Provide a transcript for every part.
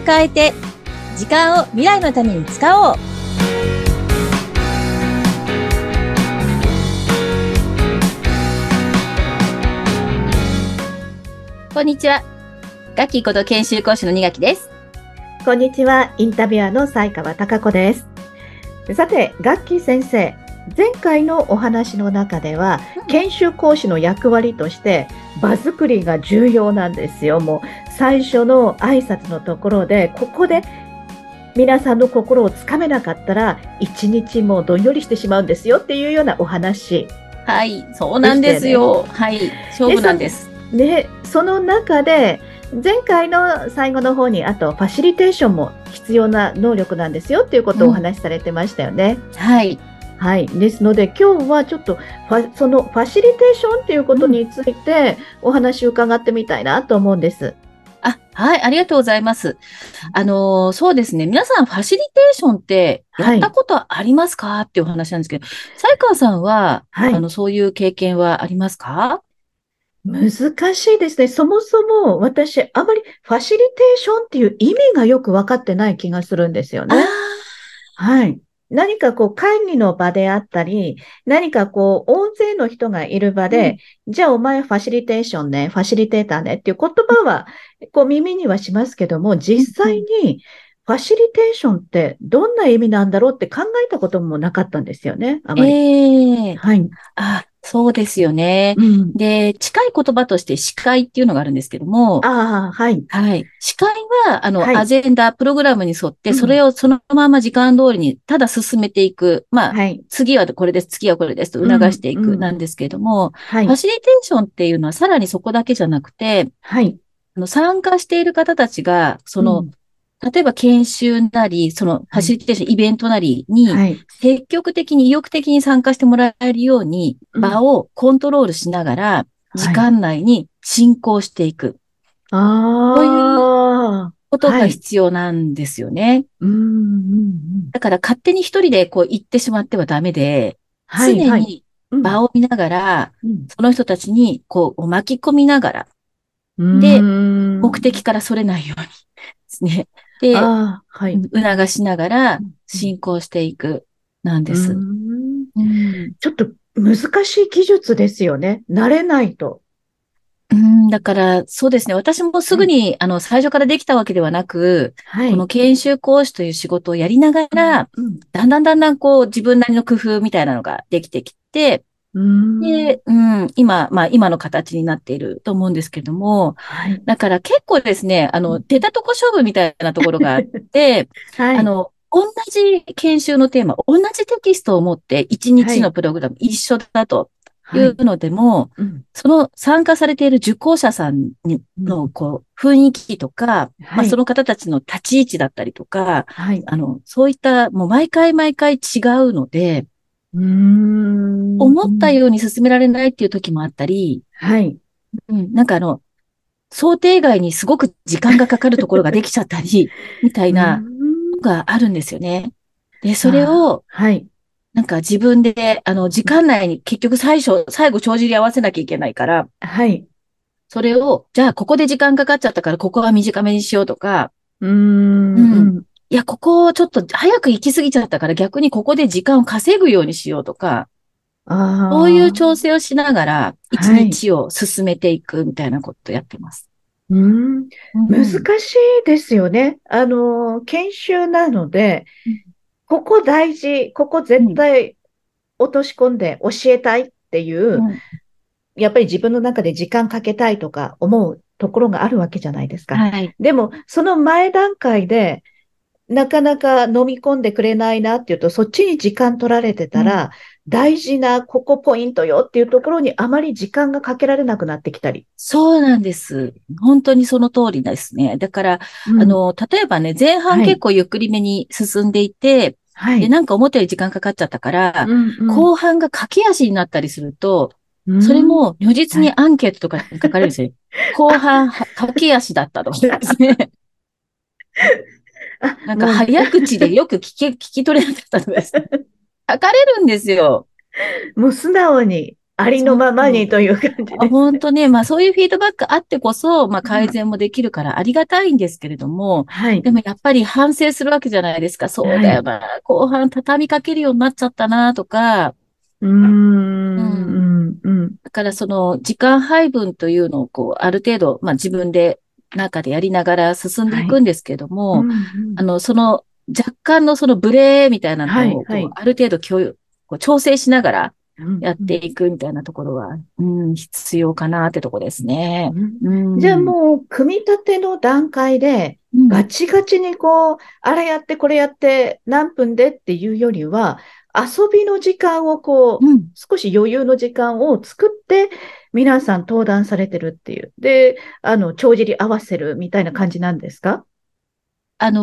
を変えて時間を未来のために使おう。こんにちは、ガキこと研修講師の二垣です。こんにちは、インタビュアーの才川貴子です。さて、ガッキー先生、前回のお話の中では、研修講師の役割として場作りが重要なんですよ。もう最初の挨拶のところで、ここで皆さんの心をつかめなかったら一日もどんよりしてしまうんですよっていうようなお話、はい、そうなんですよ、はい、勝負なんですね。その中で前回の最後の方に、あとファシリテーションも必要な能力なんですよっていうことをお話しされてましたよね、うん、はいはい。ですので今日はちょっとそのファシリテーションっていうことについてお話を伺ってみたいなと思うんです。あ、はい、ありがとうございます。そうですね、皆さんファシリテーションってやったことありますか、はい、っていうお話なんですけど、才川さんは、はい、そういう経験はありますか？難しいですね。そもそも私、あまりファシリテーションっていう意味がよく分かってない気がするんですよね。はい。何か会議の場であったり、何か大勢の人がいる場で、うん、じゃあお前ファシリテーションね、ファシリテーターねっていう言葉は、耳にはしますけども、実際にファシリテーションってどんな意味なんだろうって考えたこともなかったんですよね、あまり。はい。そうですよね、うん。で、近い言葉として司会っていうのがあるんですけども。はい。はい。司会は、はい、アジェンダ、プログラムに沿って、それをそのまま時間通りにただ進めていく。はい、次はこれです、次はこれですと促していくなんですけれども、はい、ファシリテーションっていうのはさらにそこだけじゃなくて、はい。参加している方たちが、例えば研修なり、ファシリテーション、イベントなりに、積極的に意欲的に参加してもらえるように、場をコントロールしながら、時間内に進行していく。こういうことが必要なんですよね。だから勝手に一人で行ってしまってはダメで、常に場を見ながら、その人たちに巻き込みながら、で、目的からそれないようにですね。で、はい、促しながら進行していくなんです。ちょっと難しい技術ですよね。慣れないと。だからそうですね。私もすぐに、最初からできたわけではなく、はい、この研修講師という仕事をやりながら、だんだん自分なりの工夫みたいなのができてきて、で、今の形になっていると思うんですけども、はい、だから結構ですね、出たとこ勝負みたいなところがあって、はい、同じ研修のテーマ、同じテキストを持って1日のプログラム一緒だというのでも、はい、その参加されている受講者さんの雰囲気とか、はい、その方たちの立ち位置だったりとか、はい、そういったもう毎回違うので、思ったように進められないっていう時もあったり、はい。想定外にすごく時間がかかるところができちゃったり、みたいなのがあるんですよね。で、それを、はい。自分で、時間内に結局最後帳尻合わせなきゃいけないから、はい。それを、じゃあここで時間かかっちゃったからここは短めにしようとか、いや、ここをちょっと早く行き過ぎちゃったから逆にここで時間を稼ぐようにしようとか、そういう調整をしながら一日を進めていくみたいなことをやってます。難しいですよね。研修なので、ここ大事、ここ絶対落とし込んで教えたいっていう、やっぱり自分の中で時間かけたいとか思うところがあるわけじゃないですか。はい、でも、その前段階で、なかなか飲み込んでくれないなっていうと、そっちに時間取られてたら、大事なここポイントよっていうところにあまり時間がかけられなくなってきたり。そうなんです。本当にその通りですね。だから、例えばね、前半結構ゆっくりめに進んでいて、はい、で、思ったより時間かかっちゃったから、後半が駆け足になったりすると、それも如実にアンケートとかに書かれるんですよ。後半、駆け足だったと思うんですね。早口でよく聞き取れなかったのです。書かれるんですよ。もう素直に、ありのままにという感じですね。本当ね、まあそういうフィードバックあってこそ、まあ改善もできるからありがたいんですけれども、はい、でもやっぱり反省するわけじゃないですか。そうだよな、はい、後半畳みかけるようになっちゃったなとか、だからその時間配分というのをこうある程度、まあ自分で中でやりながら進んでいくんですけれども、はい、その若干のそのブレみたいなのをこう、はいはい、ある程度調整しながら、やっていくみたいなところは、必要かなってとこですね。じゃあもう、組み立ての段階で、ガチガチにこう、あれやってこれやって何分でっていうよりは、遊びの時間をこう、少し余裕の時間を作って、皆さん登壇されてるっていう。で、帳尻合わせるみたいな感じなんですか？例えばタ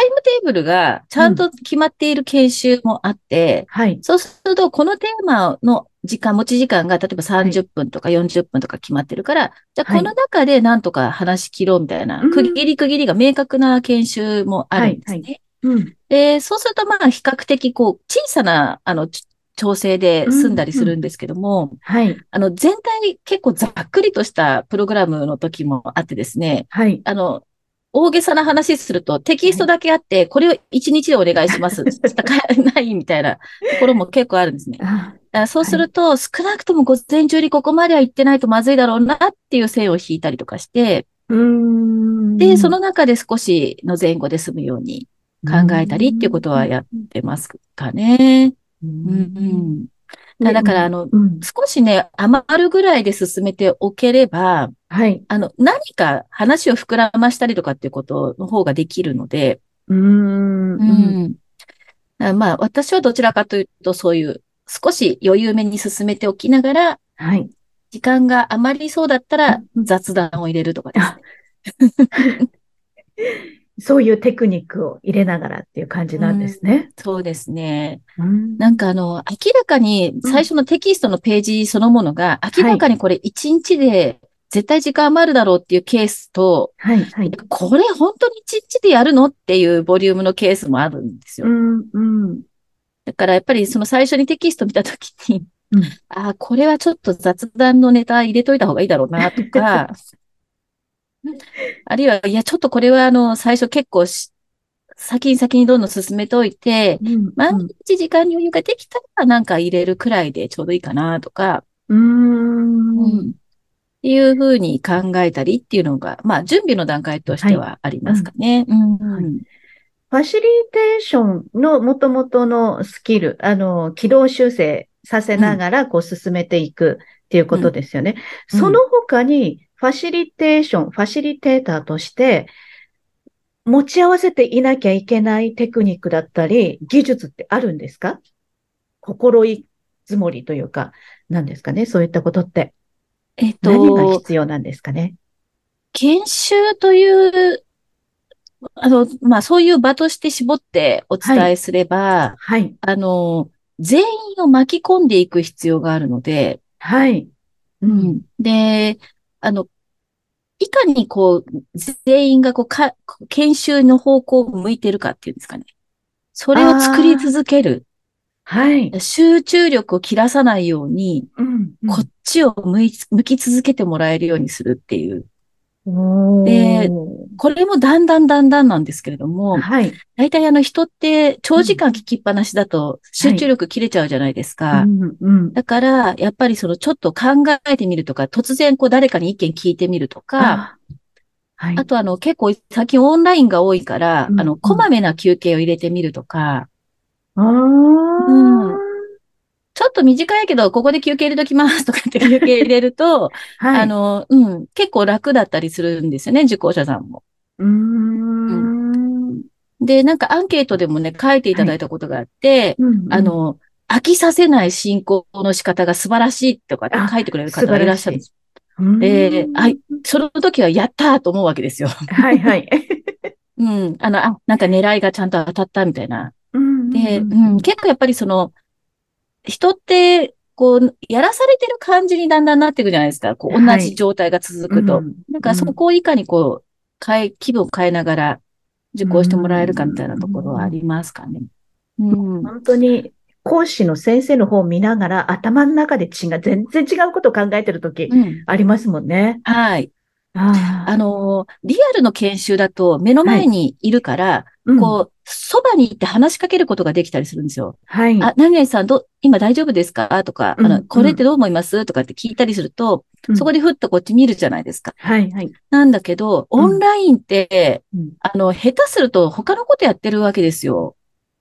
イムテーブルがちゃんと決まっている研修もあって、はい、そうするとこのテーマの時間、持ち時間が例えば30分とか40分とか決まってるから、はい、じゃあこの中でなんとか話し切ろうみたいな、はい、区切りが明確な研修もあるんですね。はいはい、で、そうするとまあ比較的こう小さな調整で済んだりするんですけども、はい。全体結構ざっくりとしたプログラムの時もあってですね、はい。大げさな話するとテキストだけあって、これを1日でお願いします。ないみたいなところも結構あるんですね。そうすると、少なくとも午前中にここまでは行ってないとまずいだろうなっていう線を引いたりとかして、で、その中で少しの前後で済むように考えたりっていうことはやってますかね。だから、少しね、余るぐらいで進めておければ、はい。何か話を膨らましたりとかっていうことの方ができるので、まあ、私はどちらかというと、そういう、少し余裕めに進めておきながら、はい。時間が余りそうだったら、雑談を入れるとかです。そういうテクニックを入れながらっていう感じなんですね。そうですね。なんか明らかに最初のテキストのページそのものが、明らかにこれ1日で絶対時間余るだろうっていうケースと、はいはい、これ本当に1日でやるのっていうボリュームのケースもあるんですよ。だからやっぱりその最初にテキスト見たときに、あ、これはちょっと雑談のネタ入れといた方がいいだろうなとか、あるいは、いや、ちょっとこれは最初結構先にどんどん進めておいて、毎日時間に余裕ができたらなんか入れるくらいでちょうどいいかなとか、っていうふうに考えたりっていうのが、まあ準備の段階としてはありますかね。ファシリテーションの元々のスキル、軌道修正させながらこう進めていくっていうことですよね。その他に、ファシリテーション、ファシリテーターとして持ち合わせていなきゃいけないテクニックだったり、技術ってあるんですか？心づもりというか、何ですかね、そういったことって。何が必要なんですかね？研修という、まあ、そういう場として絞ってお伝えすれば、はい。はい、全員を巻き込んでいく必要があるので、はい。で、いかにこう、全員がこう研修の方向を向いてるかっていうんですかね。それを作り続ける。はい。集中力を切らさないように、こっちを向き続けてもらえるようにするっていう。で、これもだんだんなんですけれども、はい。大体人って長時間聞きっぱなしだと集中力切れちゃうじゃないですか。だから、やっぱりちょっと考えてみるとか、突然こう誰かに意見聞いてみるとか、あと結構最近オンラインが多いから、こまめな休憩を入れてみるとか、ちょっと短いけど、ここで休憩入れときますとかって休憩入れると、はい、結構楽だったりするんですよね、受講者さんも。で、なんかアンケートでもね、書いていただいたことがあって、飽きさせない進行の仕方が素晴らしいとかって書いてくれる方がいらっしゃるんです。その時はやったーと思うわけですよ。はいはい。なんか狙いがちゃんと当たったみたいな。で、結構やっぱり人って、こう、やらされてる感じにだんだんなっていくじゃないですか。こう、同じ状態が続くと。はい、なんかそこをいかにこう、気分を変えながら受講してもらえるかみたいなところはありますかね。本当に、講師の先生の方を見ながら頭の中で全然違うことを考えてる時ありますもんね。うん、はい。リアルの研修だと目の前にいるから、はいうん、こう、そばに行って話しかけることができたりするんですよ。はい。あ、何々さん今大丈夫ですかとか、これってどう思いますとかって聞いたりすると、そこでふっとこっち見るじゃないですか。はい、はい。なんだけど、オンラインって、下手すると他のことやってるわけですよ。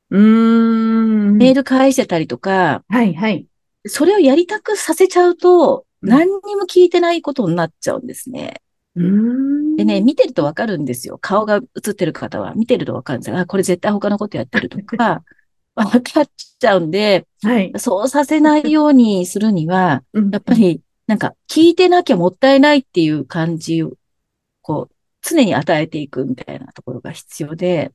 メール返してたりとか、はい、はい。それをやりたくさせちゃうと、何にも聞いてないことになっちゃうんですね。でね、見てるとわかるんですよ。顔が映ってる方は見てるとわかるんですよ。あ、これ絶対他のことやってるとか、わかっちゃうんで、はい、そうさせないようにするには、やっぱりなんか聞いてなきゃもったいないっていう感じを、こう、常に与えていくみたいなところが必要で。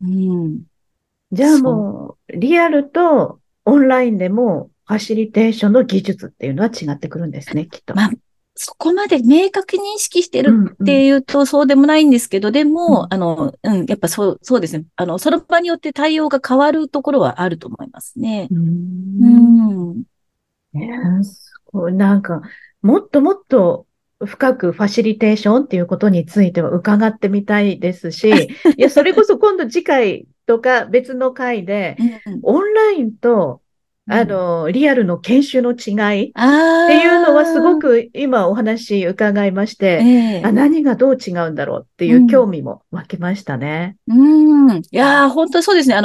じゃあもう、リアルとオンラインでもファシリテーションの技術っていうのは違ってくるんですね、きっと。まあそこまで明確に意識してるっていうとそうでもないんですけど、でも、やっぱそうですね。その場によって対応が変わるところはあると思いますね。すごい。なんか、もっともっと深くファシリテーションっていうことについては伺ってみたいですし、いや、それこそ今度次回とか別の回で、オンラインと、リアルの研修の違いっていうのはすごく今お話伺いまして、何がどう違うんだろうっていう興味も湧きましたね。いやー、本当そうですね。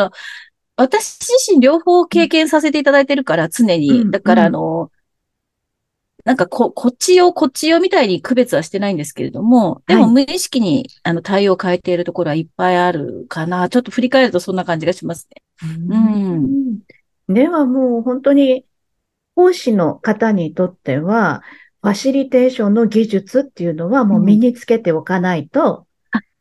私自身両方経験させていただいてるから、常に。だからなんかこっち用みたいに区別はしてないんですけれども、でも無意識に対応を変えているところはいっぱいあるかな。ちょっと振り返るとそんな感じがしますね。ではもう本当に講師の方にとってはファシリテーションの技術っていうのはもう身につけておかないと、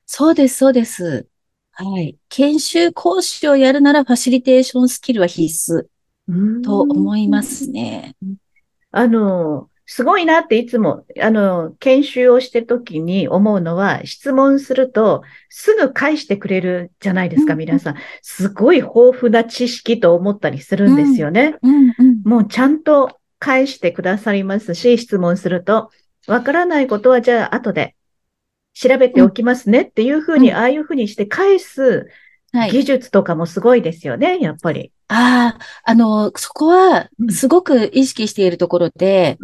そうですそうです。はい。研修講師をやるならファシリテーションスキルは必須と思いますね。すごいなっていつも研修をしてるときに思うのは、質問するとすぐ返してくれるじゃないですか、皆さん。すごい豊富な知識と思ったりするんですよね。もうちゃんと返してくださりますし、質問するとわからないことはじゃあ後で調べておきますねっていうふうに、ああいうふうにして返す技術とかもすごいですよね、やっぱり。そこは、すごく意識しているところで、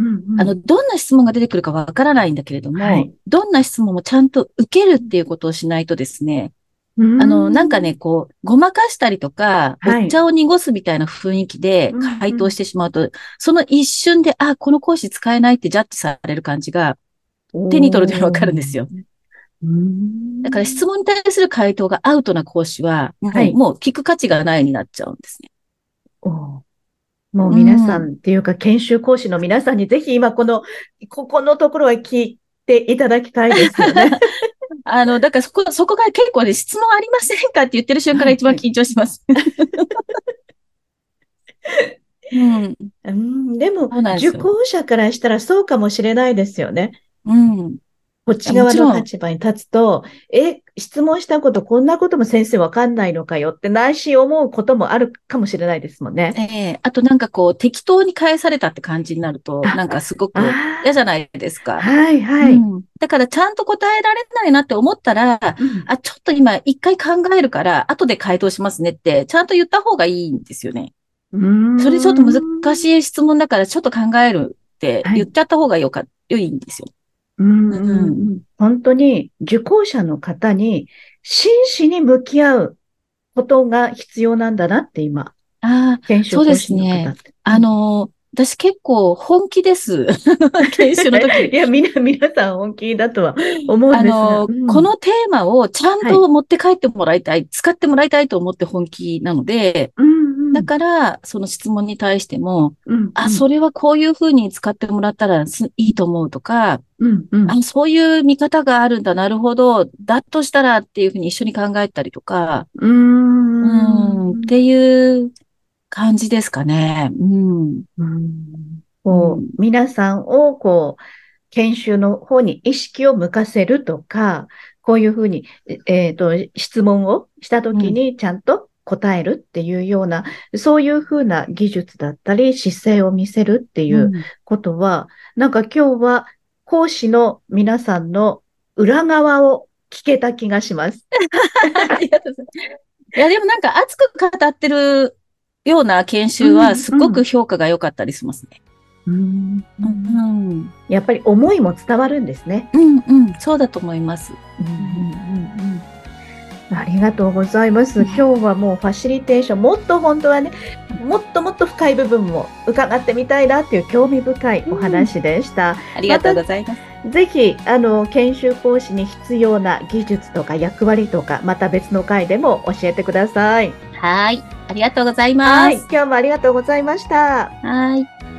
どんな質問が出てくるかわからないんだけれども、どんな質問もちゃんと受けるっていうことをしないとですね、なんかね、こう、ごまかしたりとか、お茶を濁すみたいな雰囲気で回答してしまうと、その一瞬で、あ、この講師使えないってジャッジされる感じが、手に取るとわかるんですよ。だから質問に対する回答がアウトな講師は、もう聞く価値がないになっちゃうんですね。もう皆さんっていうか研修講師の皆さんにぜひ今ここのところは聞いていただきたいですよね。だからそこが結構ね、質問ありませんかって言ってる瞬間が一番緊張します。でも、受講者からしたらそうかもしれないですよね。こっち側の立場に立つと、質問したこと、こんなことも先生わかんないのかよって内心思うこともあるかもしれないですもんね。あとなんかこう、適当に返されたって感じになると、なんかすごく嫌じゃないですか。だからちゃんと答えられないなって思ったら、あ、ちょっと今一回考えるから、後で回答しますねって、ちゃんと言った方がいいんですよね。それちょっと難しい質問だから、ちょっと考えるって言っちゃった方が良いんですよ。本当に受講者の方に真摯に向き合うことが必要なんだなって今。研修講師の方って。そうですね。私結構本気です。研修の時。いや、皆さん本気だとは思うんですが。このテーマをちゃんと持って帰ってもらいたい、使ってもらいたいと思って本気なので、だから、その質問に対しても、それはこういうふうに使ってもらったらいいと思うとか、そういう見方があるんだ、なるほど、だとしたらっていうふうに一緒に考えたりとか、っていう、感じですかね。皆さんを研修の方に意識を向かせるとか、こういうふうに質問をしたときにちゃんと答えるっていうような、そういうふうな技術だったり姿勢を見せるっていうことは、うん、なんか今日は講師の皆さんの裏側を聞けた気がします。いやでもなんか熱く語ってるような研修はすごく評価が良かったりしますね。うんうんうん、やっぱり思いも伝わるんですね。うんうん、そうだと思います。うんうんうんありがとうございます。今日はもうファシリテーション、もっと本当はね、もっと深い部分も伺ってみたいなっていう興味深いお話でした。ありがとうございます。またぜひ研修講師に必要な技術とか役割とか、また別の回でも教えてください。はい、ありがとうございます。はい、今日もありがとうございました。はい。